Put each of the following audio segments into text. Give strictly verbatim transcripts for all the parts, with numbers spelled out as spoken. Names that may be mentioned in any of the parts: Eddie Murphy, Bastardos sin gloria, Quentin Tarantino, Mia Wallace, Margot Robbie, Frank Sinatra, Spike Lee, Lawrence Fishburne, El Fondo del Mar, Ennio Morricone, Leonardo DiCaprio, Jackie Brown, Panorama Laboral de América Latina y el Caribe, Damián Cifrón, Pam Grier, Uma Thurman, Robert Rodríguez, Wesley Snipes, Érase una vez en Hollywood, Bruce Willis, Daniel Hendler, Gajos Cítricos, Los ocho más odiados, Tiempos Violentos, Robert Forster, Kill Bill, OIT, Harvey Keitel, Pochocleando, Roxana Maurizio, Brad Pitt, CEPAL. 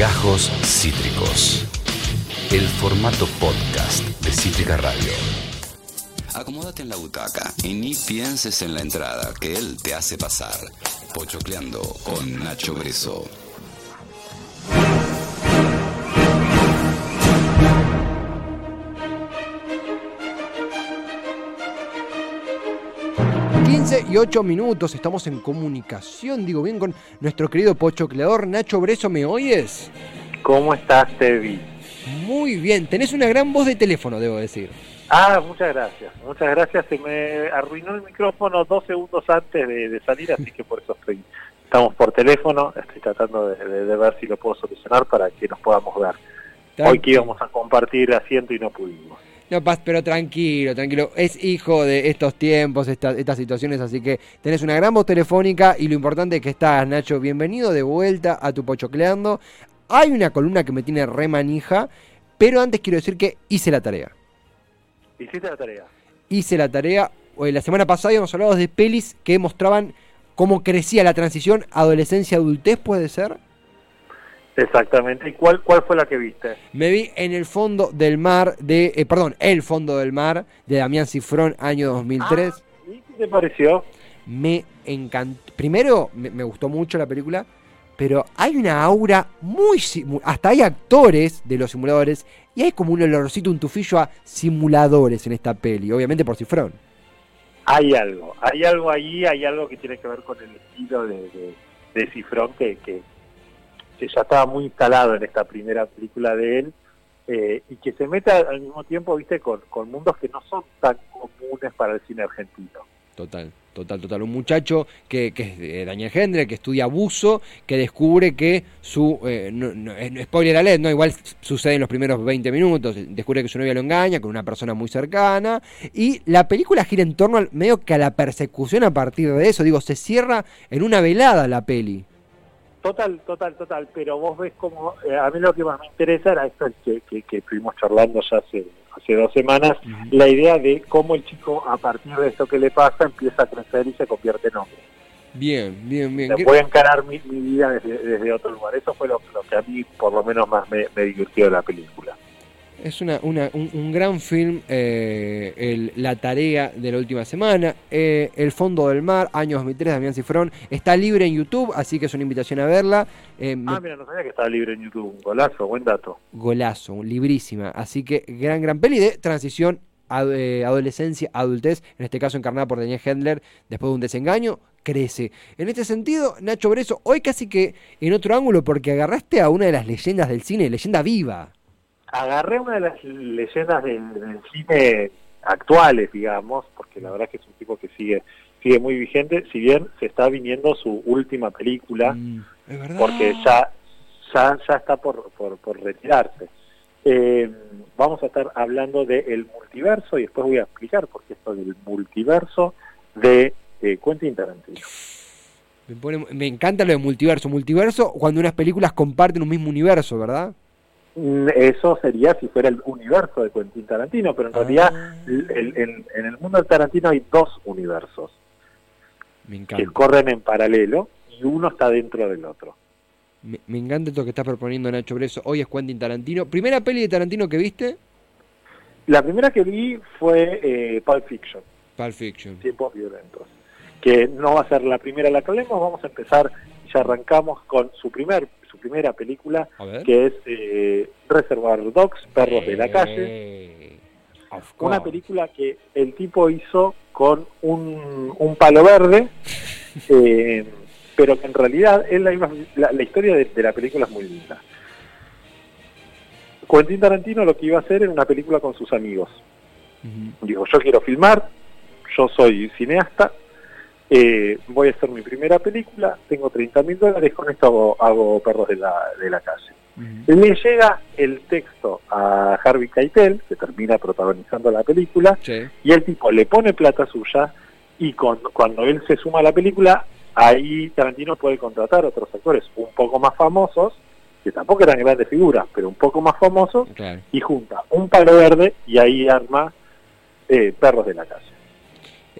Gajos Cítricos, el formato podcast de Cítrica Radio. Acomódate en la butaca y ni pienses en la entrada que él te hace pasar. Pochocleando con Nacho Breso. quince y ocho minutos, estamos en comunicación, digo bien, con nuestro querido pochocleador Nacho Breso. ¿Me oyes? ¿Cómo estás, Tevi? Muy bien, tenés una gran voz de teléfono, debo decir. Ah, muchas gracias, muchas gracias. Se me arruinó el micrófono dos segundos antes de, de salir, así que por eso estoy, estamos por teléfono, estoy tratando de, de, de ver si lo puedo solucionar para que nos podamos ver. Hoy que íbamos a compartir asiento y no pudimos. No, pero tranquilo, tranquilo. Es hijo de estos tiempos, esta, estas situaciones, así que tenés una gran voz telefónica y lo importante es que estás, Nacho. Bienvenido de vuelta a tu Pochocleando. Hay una columna que me tiene re manija, pero antes quiero decir que hice la tarea. ¿Hiciste la tarea? Hice la tarea. La semana pasada íbamos hablado de pelis que mostraban cómo crecía la transición adolescencia-adultez, ¿puede ser? Exactamente. ¿Y cuál cuál fue la que viste? Me vi en El Fondo del Mar de... Eh, perdón, El Fondo del Mar de Damián Cifrón, año dos mil tres. Ah, ¿y qué te pareció? Me encantó. Primero, me, me gustó mucho la película, pero hay una aura muy... Hasta hay actores de los simuladores y hay como un olorcito, un tufillo a simuladores en esta peli, obviamente por Cifrón. Hay algo, hay algo allí, hay algo que tiene que ver con el estilo de, de, de Cifrón que... que... que ya estaba muy instalado en esta primera película de él, eh, y que se meta al mismo tiempo, viste, con, con mundos que no son tan comunes para el cine argentino. Total, total, total. Un muchacho que, que es de Daniel Hendler, que estudia abuso, que descubre que su... Eh, no, no, spoiler alert, ¿no? Igual sucede en los primeros veinte minutos. Descubre que su novia lo engaña con una persona muy cercana. Y la película gira en torno al, medio que a la persecución a partir de eso. Digo, se cierra en una velada la peli. Total, total, total, pero vos ves como... Eh, a mí lo que más me interesa era esto que, que, que estuvimos charlando ya hace, hace dos semanas, uh-huh. La idea de cómo el chico, a partir de esto que le pasa, empieza a crecer y se convierte en hombre. Bien, bien, bien. Voy a encarar mi, mi vida desde, desde otro lugar. Eso fue lo, lo que a mí, por lo menos, más me, me divirtió de la película. Es una, una un, un gran film, eh, el, la tarea de la última semana, eh, El Fondo del Mar, año dos mil tres, Damián Cifrón. Está libre en YouTube, así que es una invitación a verla. Eh, ah, me... mira, no sabía que estaba libre en YouTube. Golazo, buen dato. Golazo, librísima. Así que gran, gran peli de transición, ad, eh, adolescencia, adultez, en este caso encarnada por Daniel Hendler, después de un desengaño, crece. En este sentido, Nacho Breso, hoy casi que en otro ángulo, porque agarraste a una de las leyendas del cine, leyenda viva. Agarré una de las leyendas del, del cine actuales, digamos, porque la verdad es que es un tipo que sigue sigue muy vigente, si bien se está viniendo su última película, mm, porque ya, ya ya está por por, por retirarse. Eh, vamos a estar hablando de El Multiverso y después voy a explicar por qué esto del multiverso de eh, Quentin Tarantino. Me, pone, me encanta lo de multiverso. Multiverso cuando unas películas comparten un mismo universo, ¿verdad? Eso sería si fuera el universo de Quentin Tarantino, pero en realidad ah. el, el, en el mundo de Tarantino hay dos universos que corren en paralelo y uno está dentro del otro. Me, me encanta esto que estás proponiendo, Nacho Breso. Hoy es Quentin Tarantino. ¿Primera peli de Tarantino que viste? La primera que vi fue eh, Pulp Fiction. Pulp Fiction. Tiempos Violentos. Que no va a ser la primera la que hablemos, vamos a empezar, ya arrancamos con su primer su primera película, que es eh, Reservoir Dogs, Perros hey, de la Calle. Una película que el tipo hizo con un, un palo verde, eh, pero que en realidad es la, la, la historia de, de la película es muy linda. Quentin Tarantino lo que iba a hacer era una película con sus amigos. Uh-huh. Digo, yo quiero filmar, yo soy cineasta, Eh, voy a hacer mi primera película, tengo treinta mil dólares, con esto hago, hago Perros de la, de la Calle. Uh-huh. Le llega el texto a Harvey Keitel, que termina protagonizando la película, sí. Y el tipo le pone plata suya, y con, cuando él se suma a la película, ahí Tarantino puede contratar otros actores un poco más famosos, que tampoco eran grandes figuras, pero un poco más famosos, okay. Y junta un palo verde y ahí arma eh, Perros de la Calle.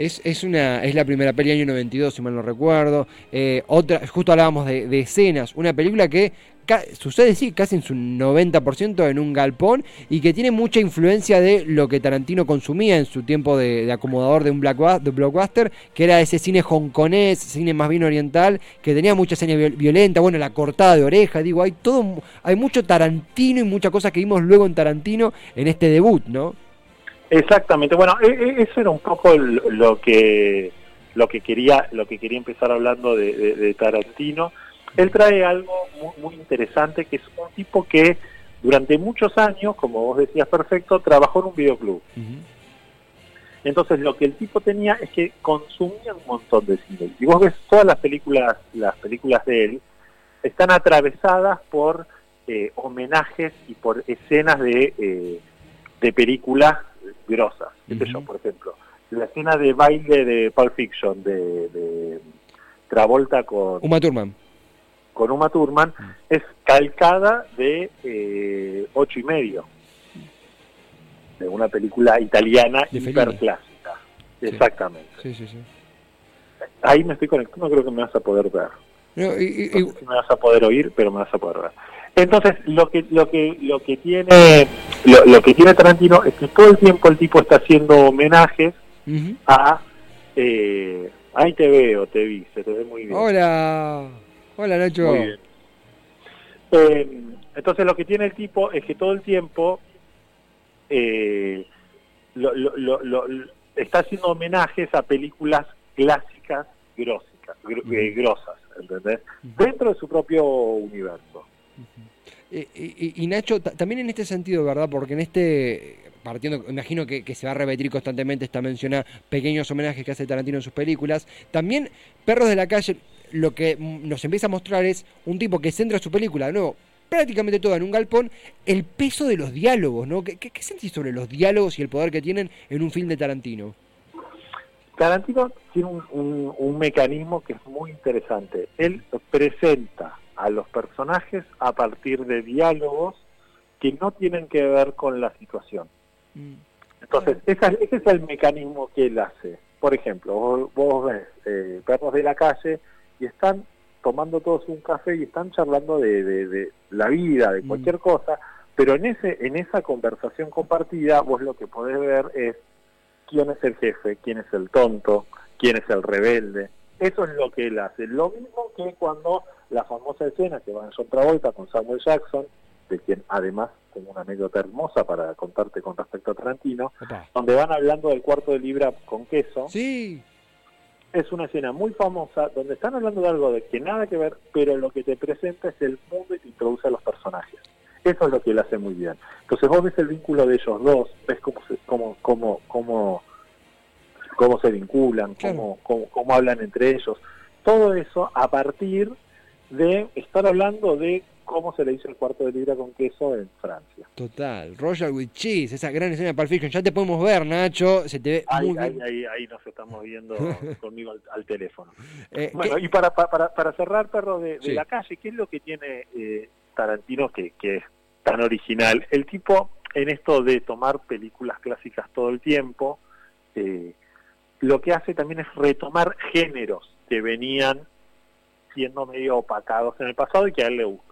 Es, es, una, es la primera peli año noventa y dos, si mal no recuerdo. Eh, otra, justo hablábamos de, de escenas. Una película que ca- sucede, sí, casi en su noventa por ciento en un galpón y que tiene mucha influencia de lo que Tarantino consumía en su tiempo de, de acomodador de un black, de blockbuster, que era ese cine hongkonés, cine más bien oriental, que tenía mucha escena violenta, bueno, la cortada de oreja, digo, hay todo, hay mucho Tarantino y muchas cosas que vimos luego en Tarantino en este debut, ¿no? Exactamente, bueno, eso era un poco lo que lo que quería lo que quería empezar hablando de, de, de Tarantino. Él trae algo muy, muy interesante, que es un tipo que durante muchos años, como vos decías perfecto, trabajó en un videoclub. Uh-huh. Entonces lo que el tipo tenía es que consumía un montón de cine. Y vos ves todas las películas, las películas de él están atravesadas por eh, homenajes y por escenas de, eh, de películas grosas, qué sé yo, por ejemplo, la escena de baile de Pulp Fiction de, de Travolta con Uma Thurman, con Uma Thurman uh-huh. es calcada de eh, ocho y medio, de una película italiana hiperclásica, sí. Exactamente. Sí, sí, sí. Ahí me estoy conectando, creo que me vas a poder ver, no, y, y, no sé si me vas a poder oír, pero me vas a poder ver. Entonces lo que lo que lo que tiene eh, lo, lo que tiene Tarantino es que todo el tiempo el tipo está haciendo homenajes uh-huh. a eh, ahí te veo, te vi, se te ve muy bien. Hola, hola Nacho. Muy bien. Eh, entonces lo que tiene el tipo es que todo el tiempo eh, lo, lo, lo, lo, lo, está haciendo homenajes a películas clásicas grosicas, gr- uh-huh. eh, grosas, ¿entendés? Uh-huh. Dentro de su propio universo. Y, y, y Nacho, t- también en este sentido, ¿verdad? Porque en este, partiendo, imagino que, que se va a repetir constantemente esta mención, pequeños homenajes que hace Tarantino en sus películas, también Perros de la Calle, lo que nos empieza a mostrar es un tipo que centra su película, de nuevo, prácticamente toda en un galpón, el peso de los diálogos, ¿no? ¿Qué, qué, qué sentís sobre los diálogos y el poder que tienen en un film de Tarantino? Tarantino tiene un, un, un mecanismo que es muy interesante. Él presenta a los personajes a partir de diálogos que no tienen que ver con la situación. Entonces, esa, ese es el mecanismo que él hace. Por ejemplo, vos, vos ves eh, Perros de la Calle y están tomando todos un café y están charlando de, de, de la vida, de cualquier mm. cosa, pero en ese en esa conversación compartida vos lo que podés ver es quién es el jefe, quién es el tonto, quién es el rebelde. Eso es lo que él hace. Lo mismo que cuando la famosa escena que va en John Travolta con Samuel Jackson, de quien además tengo una anécdota hermosa para contarte con respecto a Tarantino, okay. donde van hablando del cuarto de libra con queso. Sí. Es una escena muy famosa donde están hablando de algo de que nada que ver, pero lo que te presenta es el mundo y te introduce a los personajes. Eso es lo que él hace muy bien. Entonces vos ves el vínculo de ellos dos, ves cómo se, cómo, cómo, cómo, cómo se vinculan, claro. cómo, cómo, cómo hablan entre ellos. Todo eso a partir de estar hablando de cómo se le hizo el cuarto de libra con queso en Francia. Total, Royal with Cheese, esa gran escena de Pulp Fiction. Ya te podemos ver, Nacho, se te ve ahí, muy ahí, bien. Ahí, ahí nos estamos viendo conmigo al, al teléfono. Eh, bueno, ¿qué? Y para, para para cerrar, Perros de, de sí. la Calle, ¿qué es lo que tiene eh, Tarantino que, que es tan original? El tipo, en esto de tomar películas clásicas todo el tiempo, eh, lo que hace también es retomar géneros que venían siendo medio opacados en el pasado y que a él le gustaban.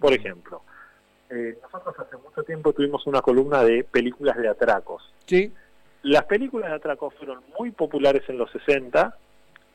Por ejemplo, eh, nosotros hace mucho tiempo tuvimos una columna de películas de atracos. Sí. Las películas de atracos fueron muy populares en los sesenta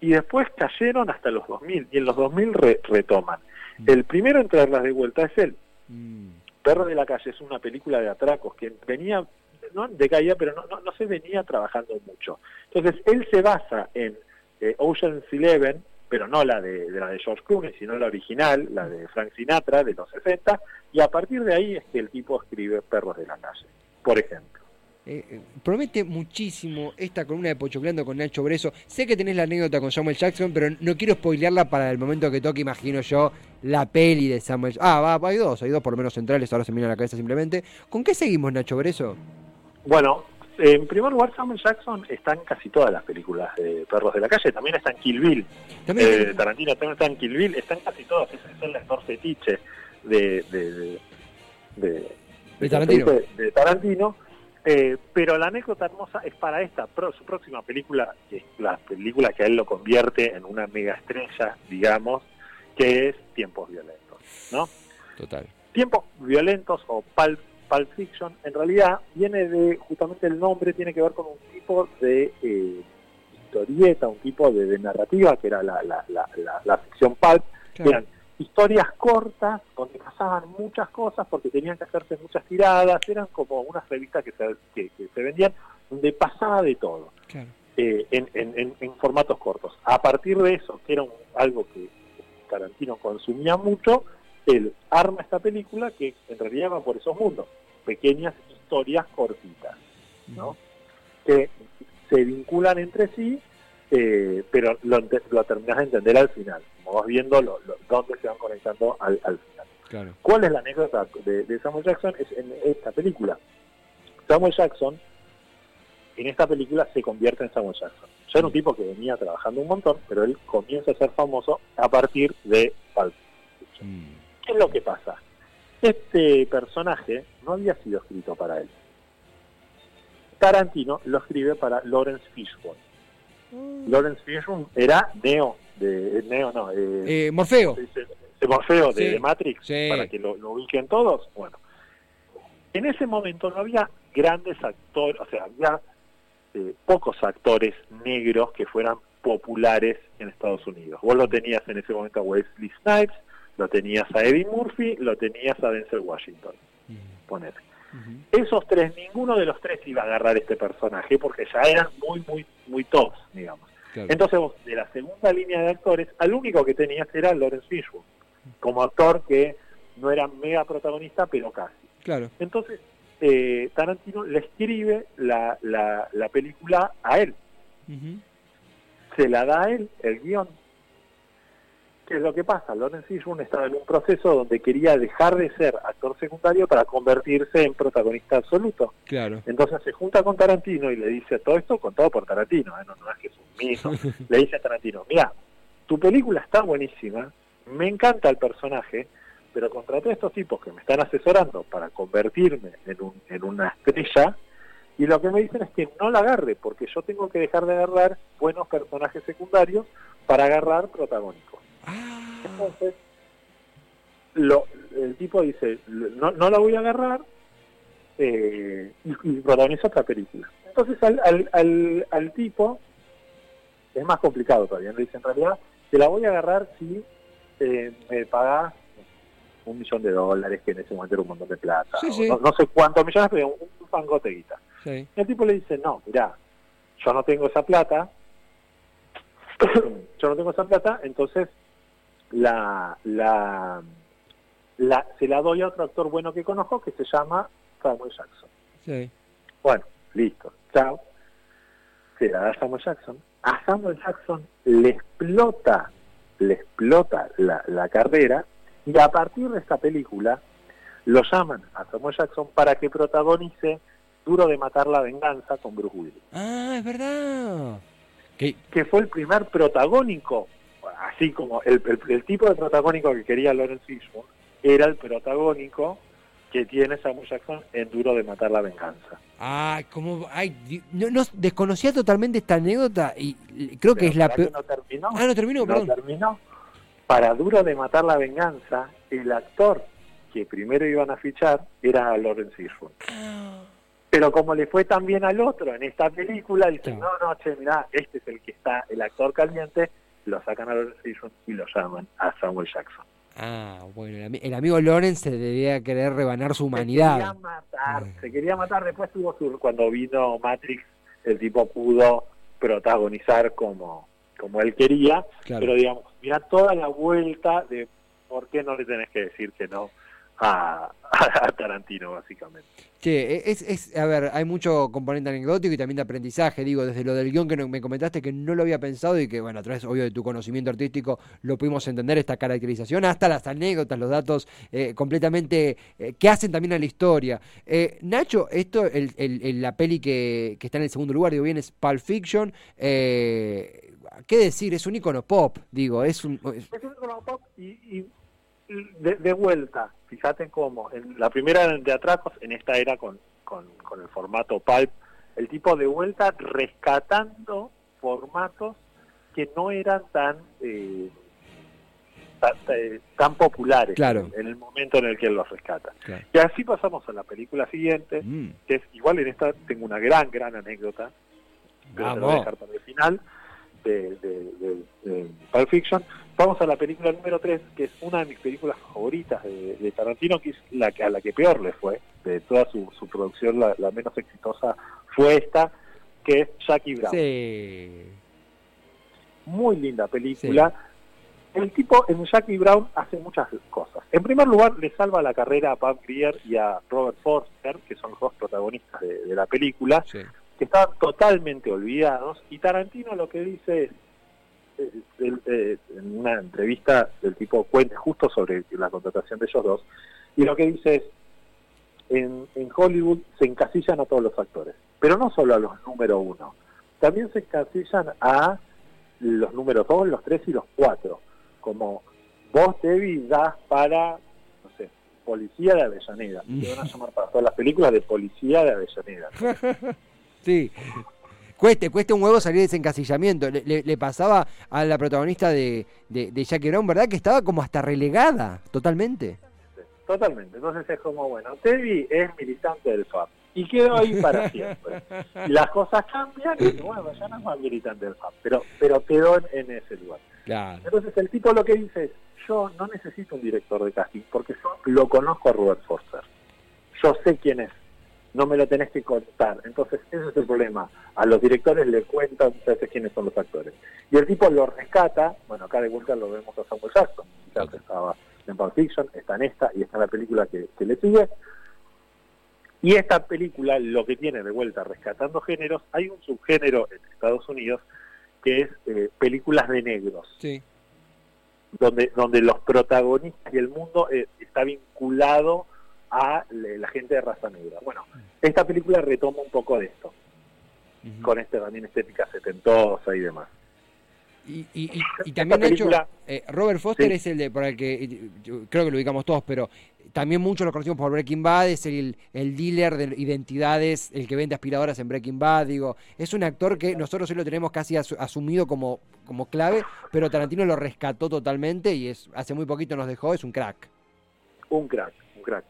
y después cayeron hasta los dos mil, y en los dos mil re- retoman. Mm. El primero en traerlas de vuelta es él. Mm. Perro de la Calle es una película de atracos que venía, no decaía, pero no, no, no se venía trabajando mucho. Entonces, él se basa en eh, Ocean's Eleven, pero no la de, de la de George Clooney, sino la original, la de Frank Sinatra, de los sesenta, y a partir de ahí es que el tipo escribe Perros de la Calle, por ejemplo. Eh, eh, promete muchísimo esta columna de Pochocleando con Nacho Breso. Sé que tenés la anécdota con Samuel Jackson, pero no quiero spoilearla para el momento que toque, imagino yo, la peli de Samuel Jackson. Ah, va, hay dos, hay dos por lo menos centrales, ahora se me viene a la cabeza simplemente. ¿Con qué seguimos, Nacho Breso? Bueno, en primer lugar, Samuel Jackson está en casi todas las películas de Perros de la Calle, también está en Kill Bill, eh, Tarantino también está en Kill Bill, está en casi todas, es, es el actor fetiche de, de, de, de, de, de Tarantino. De, de Tarantino. Eh, pero la anécdota hermosa es para esta, pro, su próxima película, que es la película que a él lo convierte en una mega estrella, digamos, que es Tiempos Violentos, ¿no? Total. Tiempos Violentos o Pulp, Pulp Fiction, en realidad, viene de, justamente el nombre tiene que ver con un tipo de eh, historieta, un tipo de, de narrativa, que era la, la, la, la, la ficción pulp, claro. Eran historias cortas, donde pasaban muchas cosas, porque tenían que hacerse muchas tiradas, eran como unas revistas que se, que, que se vendían, donde pasaba de todo, claro. eh, en, en, en, en formatos cortos. A partir de eso, que era un, algo que Tarantino consumía mucho, él arma esta película que en realidad va por esos mundos, pequeñas historias cortitas, ¿no? Que se vinculan entre sí, eh, pero lo, lo terminás de entender al final, como vas viendo lo, lo, dónde se van conectando al, al final. Claro. ¿Cuál es la anécdota de, de Samuel Jackson? Es en esta película. Samuel Jackson, en esta película, se convierte en Samuel Jackson. Ya era un tipo que venía trabajando un montón, pero él comienza a ser famoso a partir de Pulp Fiction. Mm. ¿Qué es lo que pasa? Este personaje no había sido escrito para él. Tarantino lo escribe para Lawrence Fishburne. Mm. Lawrence Fishburne era Neo, de, Neo no, eh, eh, Morfeo. De Morfeo, sí. de, de Matrix, sí. Para que lo, lo ubiquen todos. Bueno, en ese momento no había grandes actores, o sea, había eh, pocos actores negros que fueran populares en Estados Unidos. Vos lo tenías en ese momento a Wesley Snipes, lo tenías a Eddie Murphy, lo tenías a Denzel Washington. Mm. Ponete. Uh-huh. Esos tres, ninguno de los tres iba a agarrar este personaje porque ya eran muy, muy, muy tops, digamos. Claro. Entonces vos, de la segunda línea de actores, al único que tenías era Lawrence Fishburne, como actor que no era mega protagonista, pero casi. Claro. Entonces, eh, Tarantino le escribe la, la, la película a él. Uh-huh. Se la da a él, el guión. ¿Qué es lo que pasa? Lawrence Fishburne estaba en un proceso donde quería dejar de ser actor secundario para convertirse en protagonista absoluto. Claro. Entonces se junta con Tarantino y le dice, todo esto contado por Tarantino, ¿eh? no, no es que es un mito. Le dice a Tarantino, mira, tu película está buenísima, me encanta el personaje, pero contraté a estos tipos que me están asesorando para convertirme en, un, en una estrella, y lo que me dicen es que no la agarre, porque yo tengo que dejar de agarrar buenos personajes secundarios para agarrar protagónicos. Entonces, lo, el tipo dice, no, no la voy a agarrar, eh, y, y protagoniza otra película. Entonces al, al, al, al tipo, es más complicado todavía, no dice en realidad, te la voy a agarrar si eh, me pagás un millón de dólares, que en ese momento era un montón de plata, sí, sí. No, no sé cuántos millones, pero un, un fangote guita. Sí. Y el tipo le dice, no, mirá, yo no tengo esa plata, yo no tengo esa plata, entonces... La, la, la se la doy a otro actor bueno que conozco que se llama Samuel Jackson. Sí. Bueno, listo, chao. Se la da a Samuel Jackson. A Samuel Jackson le explota, le explota la, la carrera, y a partir de esta película lo llaman a Samuel Jackson para que protagonice Duro de Matar la Venganza con Bruce Willis. Ah, es verdad. ¿Qué? Que fue el primer protagónico. Así como el, el, el tipo de protagónico que quería Lawrence Fishburne era el protagónico que tiene Samuel Jackson en Duro de Matar la Venganza. Ah, como ay, no, no desconocía totalmente esta anécdota y creo pero que es la peor. No terminó. Ah, no terminó, no perdón. Terminó. Para Duro de Matar la Venganza, el actor que primero iban a fichar era a Lawrence Fishburne. Ah. Pero como le fue tan bien al otro en esta película, dicen, no, no, che, mirá, este es el que está, el actor caliente. Lo sacan a Lawrence Fishburne y lo llaman a Samuel Jackson. Ah, bueno, el, el amigo Lawrence se debía querer rebanar su humanidad. Se quería matar, mm. se quería matar. Después tuvo su, cuando vino Matrix, el tipo pudo protagonizar como, como él quería, claro. Pero digamos, mirá toda la vuelta de por qué no le tenés que decir que no a, a Tarantino, básicamente. Sí, es, es, a ver, hay mucho componente anecdótico y también de aprendizaje, digo, desde lo del guión que me comentaste que no lo había pensado y que, bueno, a través, obvio, de tu conocimiento artístico lo pudimos entender, esta caracterización, hasta las anécdotas, los datos eh, completamente eh, que hacen también a la historia. Eh, Nacho, esto, el, el, el, la peli que, que está en el segundo lugar, digo bien, es Pulp Fiction, eh, ¿qué decir? Es un ícono pop, digo, es un... Es, es un ícono pop y... y... De, de vuelta, fíjate cómo en la primera de atracos, en esta era con con, con el formato pulp, el tipo de vuelta rescatando formatos que no eran tan eh, tan, tan populares, claro, en el momento en el que los rescata. Claro. Y así pasamos a la película siguiente, mm. que es igual, en esta tengo una gran, gran anécdota, que te lo voy a dejar para el final, de, de, de, de Pulp Fiction. Vamos a la película número tres, que es una de mis películas favoritas de, de Tarantino, que es la que, a la que peor le fue, de toda su, su producción, la, la menos exitosa fue esta, que es Jackie Brown. Sí. Muy linda película. Sí. El tipo en Jackie Brown hace muchas cosas. En primer lugar, le salva la carrera a Pam Grier y a Robert Forster, que son los dos protagonistas de, de la película, sí, que estaban totalmente olvidados, y Tarantino lo que dice es, en una entrevista del tipo Quentin, justo sobre la contratación de ellos dos, y lo que dice es, en, en Hollywood se encasillan a todos los actores, pero no solo a los número uno, también se encasillan a los números dos, los tres y los cuatro, como vos te vidas para, no sé, Policía de Avellaneda, te van a llamar para todas las películas de Policía de Avellaneda. Sí. Cueste, cueste un huevo salir de ese encasillamiento. Le, le, le pasaba a la protagonista de, de, de Jackie Brown, ¿verdad? Que estaba como hasta relegada, totalmente. Totalmente. Entonces es como, bueno, Teddy es militante del F A P y quedó ahí para siempre. Las cosas cambian y, bueno, ya no es más militante del F A P, pero, pero quedó en ese lugar. Claro. Entonces el tipo lo que dice es, yo no necesito un director de casting porque yo lo conozco a Robert Forster. Yo sé quién es. No me lo tenés que contar. Entonces, ese es el problema. A los directores le cuentan muchas veces quiénes son los actores. Y el tipo lo rescata. Bueno, acá de vuelta lo vemos a Samuel Jackson. Ya okay. Estaba en Pulp Fiction, está en esta, y está en la película que, que le sigue. Y esta película, lo que tiene de vuelta, rescatando géneros, hay un subgénero en Estados Unidos que es eh, películas de negros. Sí. Donde, donde los protagonistas y el mundo eh, está vinculado a la gente de raza negra. Bueno, esta película retoma un poco de esto, uh-huh, con este también estética setentosa y demás. Y, y, y, y también ha hecho eh, Robert Forster, ¿sí? Es el de, para el que yo creo que lo ubicamos todos, pero también muchos lo conocimos por Breaking Bad, es el, el dealer de identidades, el que vende aspiradoras en Breaking Bad, digo, es un actor que nosotros hoy lo tenemos casi as, asumido como, como clave, pero Tarantino lo rescató totalmente y es, hace muy poquito nos dejó, es un crack. Un crack, un crack.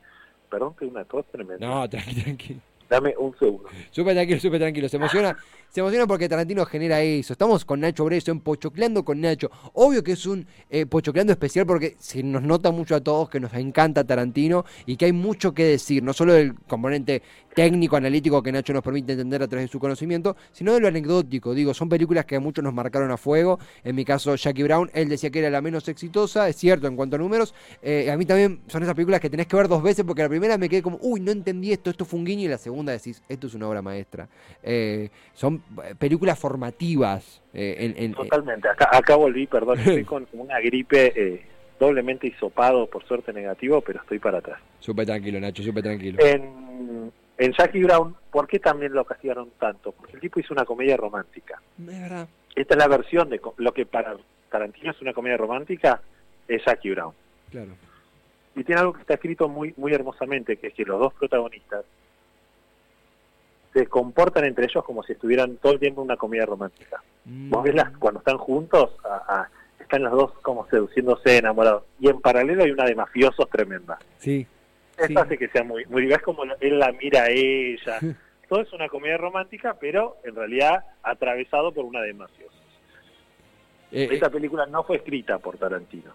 Perdón que una tos tremenda. No, tranquilo, tranquilo. Dame un segundo. Súper tranquilo, súper tranquilo. Se emociona, se emociona porque Tarantino genera eso. Estamos con Nacho Breso en Pochocleando con Nacho. Obvio que es un eh, Pochocleando especial porque se nos nota mucho a todos que nos encanta Tarantino y que hay mucho que decir, no solo del componente técnico, analítico que Nacho nos permite entender a través de su conocimiento, sino de lo anecdótico. Digo, son películas que a muchos nos marcaron a fuego. En mi caso, Jackie Brown, él decía que era la menos exitosa, es cierto en cuanto a números. Eh, a mí también son esas películas que tenés que ver dos veces porque la primera me quedé como, uy, no entendí esto, esto fue un guiño, y la segunda decís, esto es una obra maestra. Eh, son películas formativas. Eh, en, en, Totalmente. Acá, acá volví, perdón, estoy con una gripe eh, doblemente hisopado, por suerte negativo, pero estoy para atrás. Súper tranquilo, Nacho, súper tranquilo. En, en Jackie Brown, ¿por qué también lo castigaron tanto? Porque el tipo hizo una comedia romántica. Es verdad. Esta es la versión de lo que para Tarantino es una comedia romántica, es Jackie Brown. Claro. Y tiene algo que está escrito muy, muy hermosamente, que es que los dos protagonistas se comportan entre ellos como si estuvieran todo el tiempo en una comedia romántica. Mm. Vos ves las, cuando están juntos, a, a, están los dos como seduciéndose, enamorados. Y en paralelo hay una de mafiosos tremenda. Sí. Eso sí hace que sea muy, muy... Es como él la mira a ella. Todo es una comedia romántica, pero en realidad atravesado por una de mafiosos. Eh, Esa eh. película no fue escrita por Tarantino.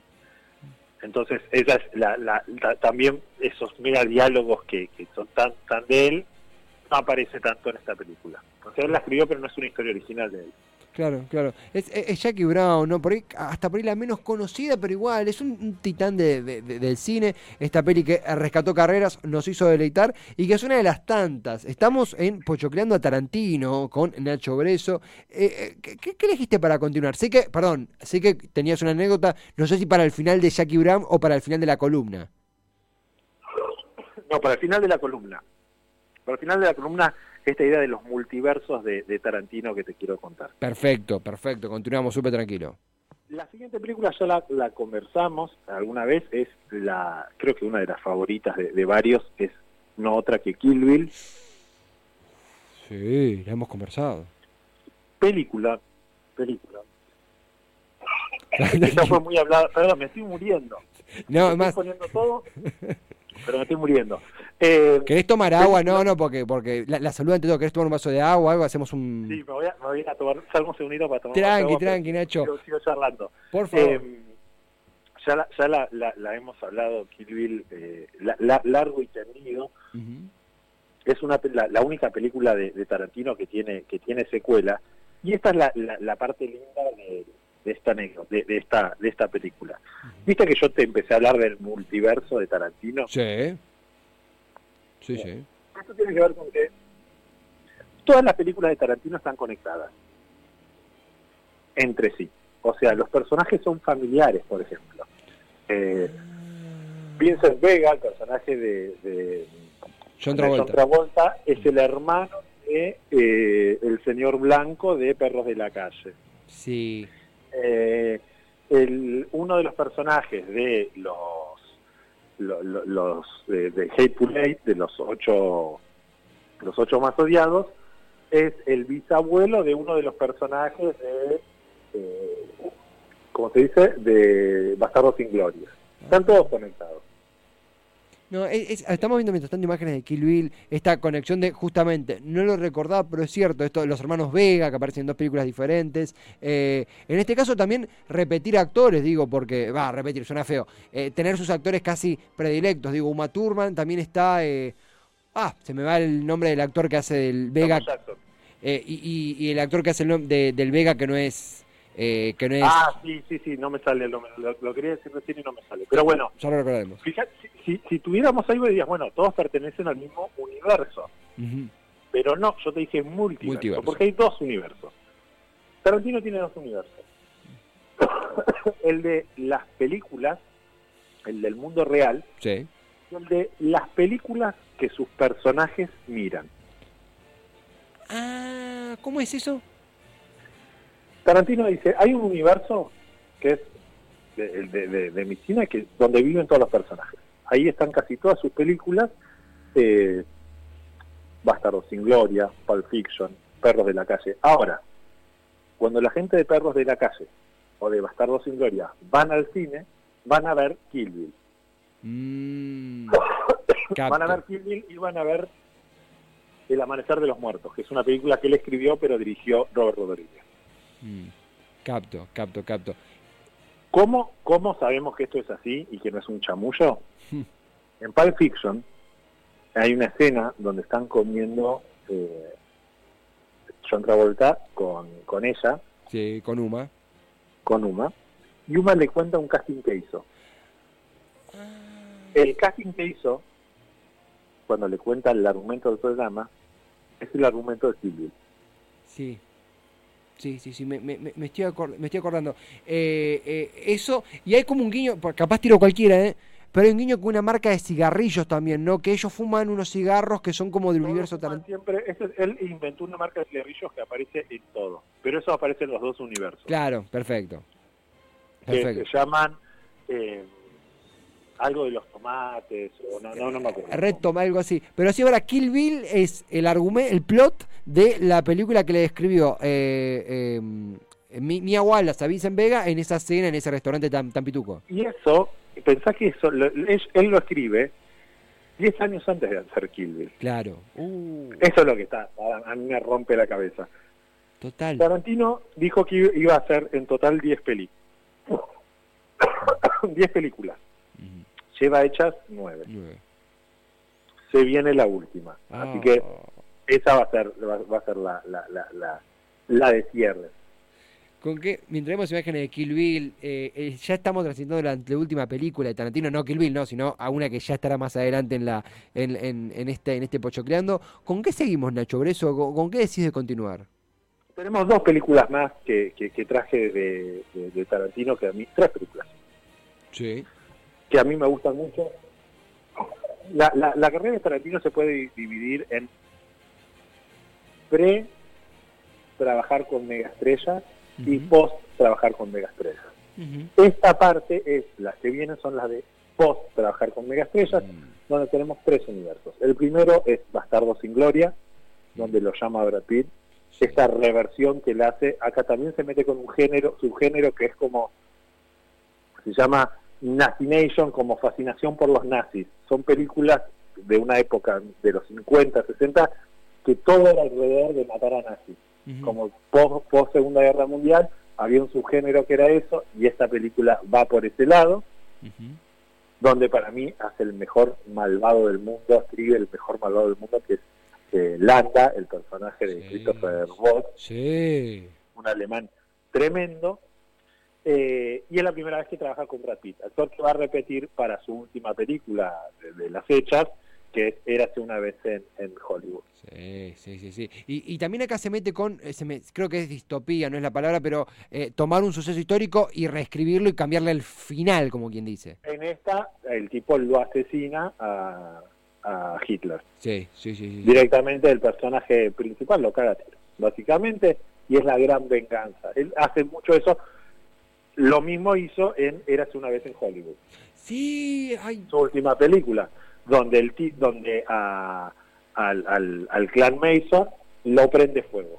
Entonces, esa es la, la, la, también esos mega diálogos que, que son tan, tan de él, no aparece tanto en esta película. O sea, él la escribió, pero no es una historia original de él. Claro, claro. Es, es, es Jackie Brown, ¿no? Por ahí, hasta por ahí la menos conocida, pero igual, es un, un titán de, de, de, del cine. Esta peli que rescató carreras, nos hizo deleitar y que es una de las tantas. Estamos en Pochocleando a Tarantino con Nacho Breso. Eh, ¿qué, ¿Qué elegiste para continuar? Sé que, perdón, sé que tenías una anécdota, no sé si para el final de Jackie Brown o para el final de la columna. No, para el final de la columna. Pero al final de la columna, esta idea de los multiversos de, de Tarantino que te quiero contar. Perfecto, perfecto. Continuamos súper tranquilo. La siguiente película ya la, la conversamos alguna vez. Es la, creo que una de las favoritas de, de varios. Es no otra que Kill Bill. Sí, ya hemos conversado. Película, película. Esta fue muy hablada. Perdón, me estoy muriendo. No, me más... estoy poniendo todo, pero me estoy muriendo. Eh, ¿Querés tomar agua? No, no, porque porque la, la salud ante todo. ¿Querés tomar un vaso de agua? Algo hacemos un... Sí, me voy a, me voy a tomar, salgo un segundito para tomar tranqui, agua. Tranqui, tranqui, Nacho. Yo sigo charlando. Por favor. Eh, ya la, ya la, la, la hemos hablado, Kill Bill, eh, la, la, largo y tendido. Uh-huh. Es una la, la única película de, de Tarantino que tiene que tiene secuela. Y esta es la, la, la parte linda de... de esta anécdota, de, de esta de esta película. Viste que yo te empecé a hablar del multiverso de Tarantino. Sí. Sí, bueno, sí. Esto tiene que ver con que todas las películas de Tarantino están conectadas entre sí. O sea, los personajes son familiares, por ejemplo. Eh, Vincent Vega, el personaje de, de John Travolta. John Travolta, es el hermano de eh, el señor Blanco de Perros de la Calle. Sí. Eh, el, uno de los personajes de los los, los de, de Hateful Eight, de los ocho los ocho más odiados, es el bisabuelo de uno de los personajes de eh, ¿cómo se dice? De Bastardos sin Gloria. Están todos conectados. No, es, es, estamos viendo mientras tanto imágenes de Kill Bill, esta conexión de, justamente, no lo recordaba, pero es cierto, esto, los hermanos Vega, que aparecen en dos películas diferentes. Eh, en este caso también repetir actores, digo, porque, va, repetir, suena feo. Eh, tener sus actores casi predilectos, digo, Uma Thurman, también está, eh, ah, se me va el nombre del actor que hace del Vega. Eh, y, y, y el actor que hace el nombre de, del Vega que no es... Eh, que no es... Ah, sí, sí, sí, no me sale, lo, lo, lo quería decir recién y no me sale. Pero bueno, ya lo recordaremos. Fíjate, si, si, si tuviéramos algo dirías, bueno, todos pertenecen al mismo universo. Uh-huh. Pero no, yo te dije multiverso, multiverso, porque hay dos universos. Tarantino tiene dos universos. El de las películas, el del mundo real, sí. Y el de las películas que sus personajes miran. Ah, ¿cómo es eso? Tarantino dice, hay un universo que es de, de, de, de mi cine, que donde viven todos los personajes. Ahí están casi todas sus películas, eh, Bastardos sin Gloria, Pulp Fiction, Perros de la Calle. Ahora, cuando la gente de Perros de la Calle o de Bastardos sin Gloria van al cine, van a ver Kill Bill. Mm, van a ver Kill Bill y van a ver El Amanecer de los Muertos, que es una película que él escribió pero dirigió Robert Rodríguez. Mm. Capto, capto, capto. ¿Cómo, ¿Cómo sabemos que esto es así y que no es un chamullo? Mm. En Pulp Fiction hay una escena donde están comiendo eh, John Travolta con, con ella. Sí, con Uma. Con Uma. Y Uma le cuenta un casting que hizo. El casting que hizo, cuando le cuenta el argumento del programa, es el argumento de Kill Bill. Sí. Sí, sí, sí, me, me, me, estoy, acord- me estoy acordando. Eh, eh, eso, y hay como un guiño, capaz tiro cualquiera, ¿eh? Pero hay un guiño con una marca de cigarrillos también, ¿no? Que ellos fuman unos cigarros que son como del universo Tarantino. Siempre, este, él inventó una marca de cigarrillos que aparece en todo, pero eso aparece en los dos universos. Claro, perfecto. perfecto. Que se llaman eh, algo de los tomates, o no, no, no me acuerdo. Red Tomate, algo así. Pero sí, ahora Kill Bill es el argumento, el plot de la película que le escribió eh, eh, Mia Wallace a Vincent Vega en esa cena, en ese restaurante tan, tan pituco. Y eso, pensás que eso lo, él, él lo escribe diez años antes de hacer Kill Bill. Claro. Uh. Eso es lo que está, a, a mí me rompe la cabeza. Total. Tarantino dijo que iba a hacer en total diez películas. diez películas. Uh-huh. Lleva hechas nueve. Se viene la última. Ah. Así que... esa va a ser va, va a ser la la la la, la de cierre. Con que mientras vemos imágenes de Kill Bill, eh, eh, ya estamos transitando la, la última película de Tarantino, no Kill Bill, no, sino a una que ya estará más adelante en la en en, en este en este Pochocleando. ¿Con qué seguimos, Nacho Breso? ¿Con, con qué decís de continuar? Tenemos dos películas más que que, que traje de, de, de Tarantino, que a mí tres películas. Sí. Que a mí me gustan mucho. La la, la carrera de Tarantino se puede dividir en pre trabajar con megaestrellas, uh-huh, y post trabajar con megaestrellas. Uh-huh. Esta parte es, las que vienen son las de post trabajar con megaestrellas, uh-huh, donde tenemos tres universos. El primero es Bastardos sin Gloria, donde lo llama Brad Pitt, esa reversión que él hace. Acá también se mete con un género, subgénero que es como, se llama Nazination, como fascinación por los nazis. Son películas de una época de los cincuenta, sesenta, que todo era alrededor de matar a nazis. Uh-huh. Como post, post Segunda Guerra Mundial, había un subgénero que era eso, y esta película va por ese lado, uh-huh. donde para mí hace el mejor malvado del mundo, escribe el mejor malvado del mundo, que es eh, Landa, el personaje de sí, Christopher Waltz, sí. un alemán tremendo, eh, y es la primera vez que trabaja con Brad Pitt, actor que va a repetir para su última película de, de las fechas, que es Érase una vez en, en Hollywood. Sí, sí, sí, sí. Y, y también acá se mete con, se me, creo que es distopía, no es la palabra, pero eh, tomar un suceso histórico y reescribirlo y cambiarle el final, como quien dice. En esta, el tipo lo asesina a, a Hitler. Sí, sí, sí, sí. Directamente el personaje principal lo caga a tiro, básicamente, y es la gran venganza. Él hace mucho eso. Lo mismo hizo en Érase una vez en Hollywood. Sí, ay. Su última película. donde el t- donde a, al, al, al clan Mason lo prende fuego.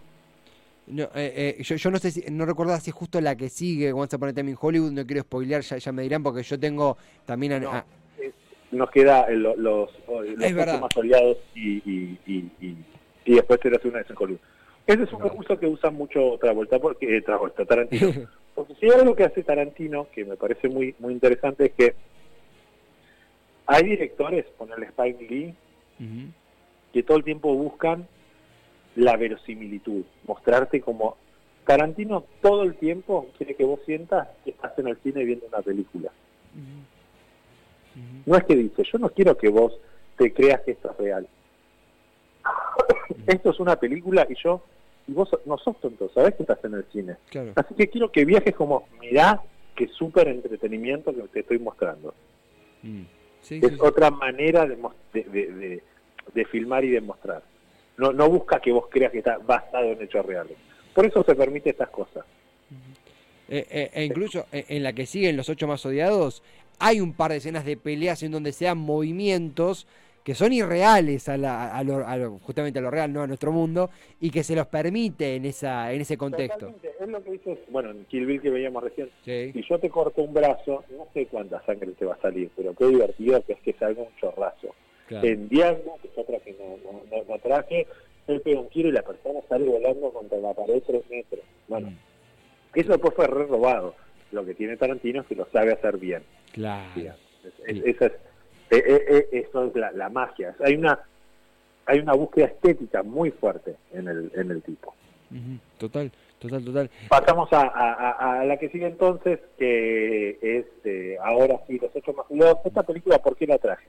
No, eh, eh, yo, yo no sé si, no recordaba si es justo la que sigue Once Upon a Time in Hollywood, no quiero spoilear, ya, ya me dirán, porque yo tengo también... A, no, a... Es, nos queda el, los, los ocho más odiados y, y, y, y, y después te hace una vez en Hollywood. Ese es un no. recurso que usa mucho Travolta, porque, eh, Travolta, Tarantino. Porque si hay algo que hace Tarantino, que me parece muy, muy interesante, es que hay directores, ponele Spike Lee, uh-huh. que todo el tiempo buscan la verosimilitud, mostrarte como... Tarantino todo el tiempo quiere que vos sientas que estás en el cine viendo una película. Uh-huh. Uh-huh. No es que dice, yo no quiero que vos te creas que esto es real. Uh-huh. Esto es una película y yo... Y vos no sos tonto, sabés que estás en el cine. Claro. Así que quiero que viajes como, mirá, qué súper entretenimiento que te estoy mostrando. Uh-huh. Sí, es sí, sí. otra manera de, de, de, de filmar y de mostrar. No, no busca que vos creas que está basado en hechos reales. Por eso se permite estas cosas. Eh, eh, e incluso sí. en la que siguen Los ocho más odiados, hay un par de escenas de peleas en donde se dan movimientos que son irreales a la, a lo, a lo, justamente a lo real, no a nuestro mundo, y que se los permite en esa en ese contexto. Totalmente. Es lo que dices, bueno, en Kill Bill que veíamos recién, sí. si yo te corto un brazo, no sé cuánta sangre te va a salir, pero qué divertido que es que salga un chorrazo. Claro. En Diablo, que es otra que no, no, no, no traje, él pega un tiro y la persona sale volando contra la pared tres metros. Bueno, mm. eso después fue re robado. Lo que tiene Tarantino es que lo sabe hacer bien. Claro. Sí, es, es, esa es... Eso es la, la magia. Hay una hay una búsqueda estética muy fuerte en el en el tipo. Total, total, total. Pasamos a, a, a la que sigue entonces, que es eh, ahora sí, Los ocho más odiados. Esta película, ¿por qué la traje?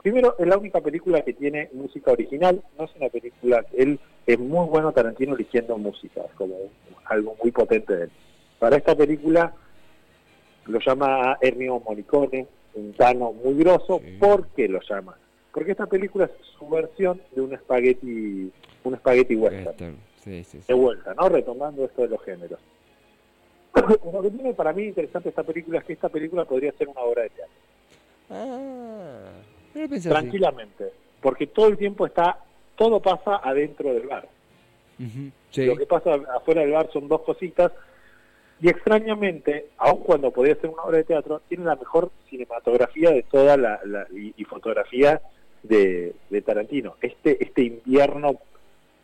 Primero, es la única película que tiene música original. No es una película... Él es muy bueno, Tarantino, eligiendo música. Es como algo muy potente de él. Para esta película lo llama Ennio Morricone, un tano muy grosso. Sí. ¿Por qué lo llama? Porque esta película es su versión de un espagueti, un espagueti western. western. Sí, sí, sí. De vuelta, ¿no? Retomando esto de los géneros. Lo que tiene para mí interesante esta película es que esta película podría ser una obra de teatro. Ah, no lo pensé tranquilamente, así. Porque todo el tiempo está, todo pasa adentro del bar. Uh-huh. Sí. Lo que pasa afuera del bar son dos cositas. Y extrañamente, aun cuando podía ser una obra de teatro, tiene la mejor cinematografía de toda la, la y, y fotografía de, de Tarantino. Este este invierno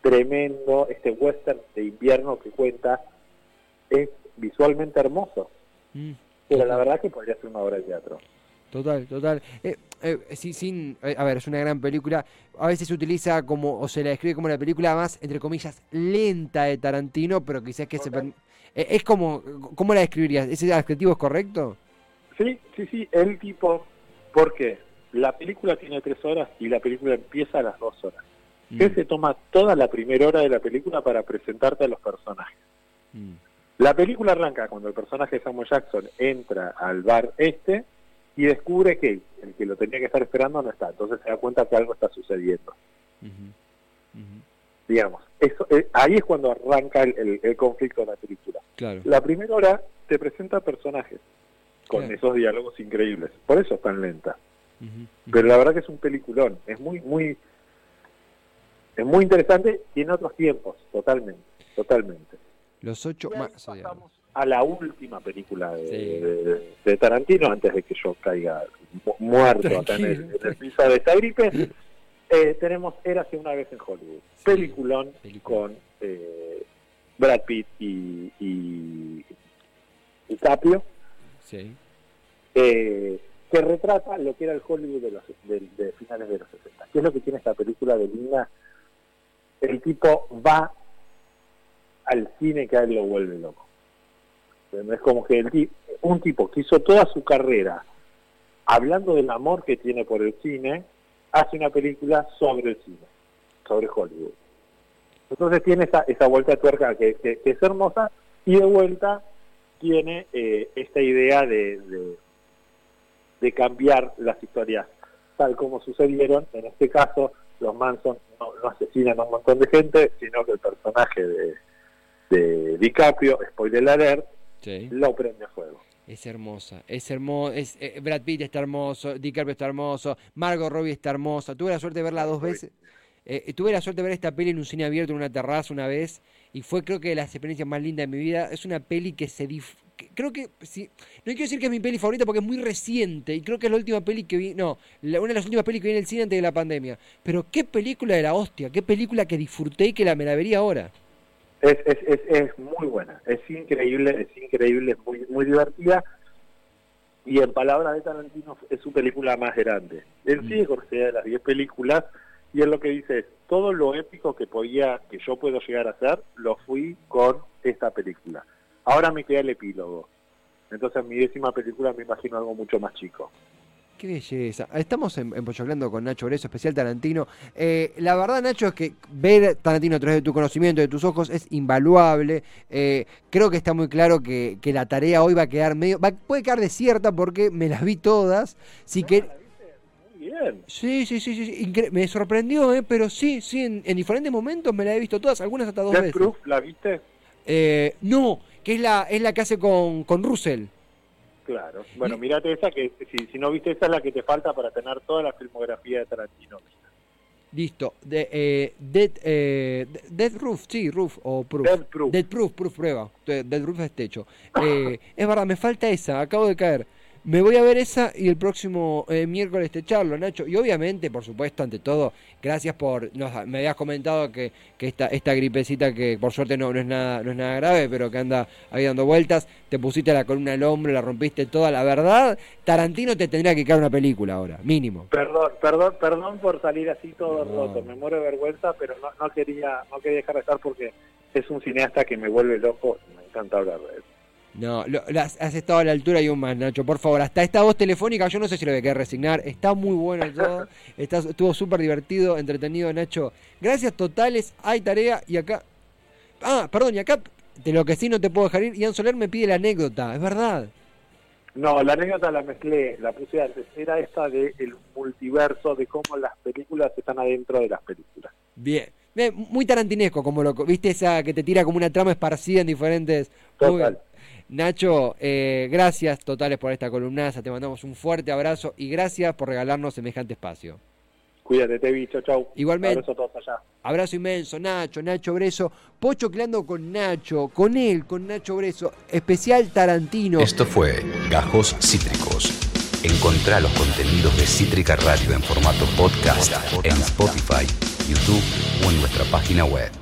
tremendo, este western de invierno que cuenta, es visualmente hermoso. Mm, Pero total. La verdad que podría ser una obra de teatro. Total, total. Eh, eh, sí, sin, eh, a ver, es una gran película. A veces se utiliza como, o se la describe como la película más, entre comillas, lenta de Tarantino, pero quizás que total. se... Per... Es como, ¿cómo la describirías? ¿Ese adjetivo es correcto? Sí, sí, sí, el tipo, porque la película tiene tres horas y la película empieza a las dos horas. Mm. Él se toma toda la primera hora de la película para presentarte a los personajes. Mm. La película arranca cuando el personaje de Samuel Jackson entra al bar este y descubre que el que lo tenía que estar esperando no está. Entonces se da cuenta que algo está sucediendo. Mm-hmm. Mm-hmm. Digamos, eso eh, ahí es cuando arranca el, el, el conflicto de la película. Claro. La primera hora te presenta personajes con claro. esos diálogos increíbles. Por eso es tan lenta. Uh-huh, uh-huh. Pero la verdad que es un peliculón. Es muy, muy... es muy interesante y en otros tiempos, totalmente, totalmente. Los ocho más odiados. Pasamos a la última película de, sí. de, de Tarantino, antes de que yo caiga muerto acá en el, en el piso de esta gripe. Eh, tenemos Érase una vez en Hollywood, sí, peliculón, peliculón con eh, Brad Pitt y, y, y DiCaprio, sí. eh, que retrata lo que era el Hollywood de, los, de, de finales de los sesenta. ¿Qué es lo que tiene esta película de linda? El tipo va al cine que a él lo vuelve loco. Es como que el, un tipo que hizo toda su carrera hablando del amor que tiene por el cine, hace una película sobre el cine, sobre Hollywood. Entonces tiene esa, esa vuelta de tuerca que, que, que es hermosa, y de vuelta tiene eh, esta idea de, de, de cambiar las historias tal como sucedieron. En este caso, los Manson no, no asesinan a un montón de gente, sino que el personaje de, de DiCaprio, spoiler alert, sí, lo prende a fuego. Es hermosa, es hermoso, es, eh, Brad Pitt está hermoso, DiCaprio está hermoso, Margot Robbie está hermosa. Tuve la suerte de verla dos veces. Eh, tuve la suerte de ver esta peli en un cine abierto, en una terraza una vez, y fue, creo que, de las experiencias más lindas de mi vida. Es una peli que se dif... creo que, sí, no quiero decir que es mi peli favorita porque es muy reciente, y creo que es la última peli que vi, no, la, una de las últimas pelis que vi en el cine antes de la pandemia, pero qué película de la hostia, qué película que disfruté y que la me la vería ahora. Es, es, es, es muy buena, es increíble, es increíble, es muy, muy divertida, y en palabras de Tarantino es su película más grande. Él mm. sí es considerada de las diez películas, y él lo que dice es, todo lo épico que podía, que yo puedo llegar a hacer, lo fui con esta película. Ahora me queda el epílogo. Entonces en mi décima película me imagino algo mucho más chico. Qué belleza. Estamos en, en Pochocleando con Nacho Breso, especial Tarantino. Eh, la verdad, Nacho, es que ver Tarantino a través de tu conocimiento, de tus ojos, es invaluable. Eh, creo que está muy claro que, que la tarea hoy va a quedar medio... Va, puede quedar desierta porque me las vi todas. Si no, que... la viste muy bien. Sí, sí, sí. sí incre... Me sorprendió, eh, pero sí, sí, en, en diferentes momentos me la he visto todas, algunas hasta dos veces. Proof, ¿la viste? Eh, no, que es la, es la que hace con, con Russell. Claro. Bueno, mirate esa, que si, si no viste esa es la que te falta para tener toda la filmografía de Tarantino. Listo. De, eh, dead, eh, dead Roof, sí, Roof o Proof. Dead Proof. Dead Proof, Proof, prueba. Dead Roof es techo. Eh, es verdad, me falta esa, acabo de caer. Me voy a ver esa y el próximo eh, miércoles te charlo, Nacho. Y obviamente, por supuesto, ante todo, gracias por... No, me habías comentado que, que esta, esta gripecita, que por suerte no, no, es nada, no es nada grave, pero que anda ahí dando vueltas, te pusiste la columna al hombro, la rompiste toda. La verdad, Tarantino te tendría que quedar una película ahora, mínimo. Perdón, perdón, perdón por salir así todo no. roto. Me muero de vergüenza, pero no, no, quería, no quería dejar de estar porque es un cineasta que me vuelve loco. Me encanta hablar de él. No, lo, has, has estado a la altura y un más, Nacho, por favor, hasta esta voz telefónica, yo no sé si lo voy a querer resignar, está muy bueno todo, está, estuvo súper divertido, entretenido, Nacho, gracias totales, hay tarea, y acá, ah, perdón, y acá, de lo que sí no te puedo dejar ir, Ian Soler me pide la anécdota, es verdad. No, la anécdota la mezclé, la puse antes, era esta de el multiverso, de cómo las películas están adentro de las películas. Bien. Muy tarantinesco, como lo viste, esa que te tira como una trama esparcida en diferentes... Total. Nacho, eh, gracias totales por esta columnaza, te mandamos un fuerte abrazo y gracias por regalarnos semejante espacio. Cuídate, te vi, chau, chau. Igualmente. Abrazo a todos allá. Abrazo inmenso, Nacho, Nacho Breso. Pochocleando con Nacho, con él, con Nacho Breso. Especial Tarantino. Esto fue Gajos Cítricos. Encontrá los contenidos de Cítrica Radio en formato podcast en Spotify, YouTube o en nuestra página web.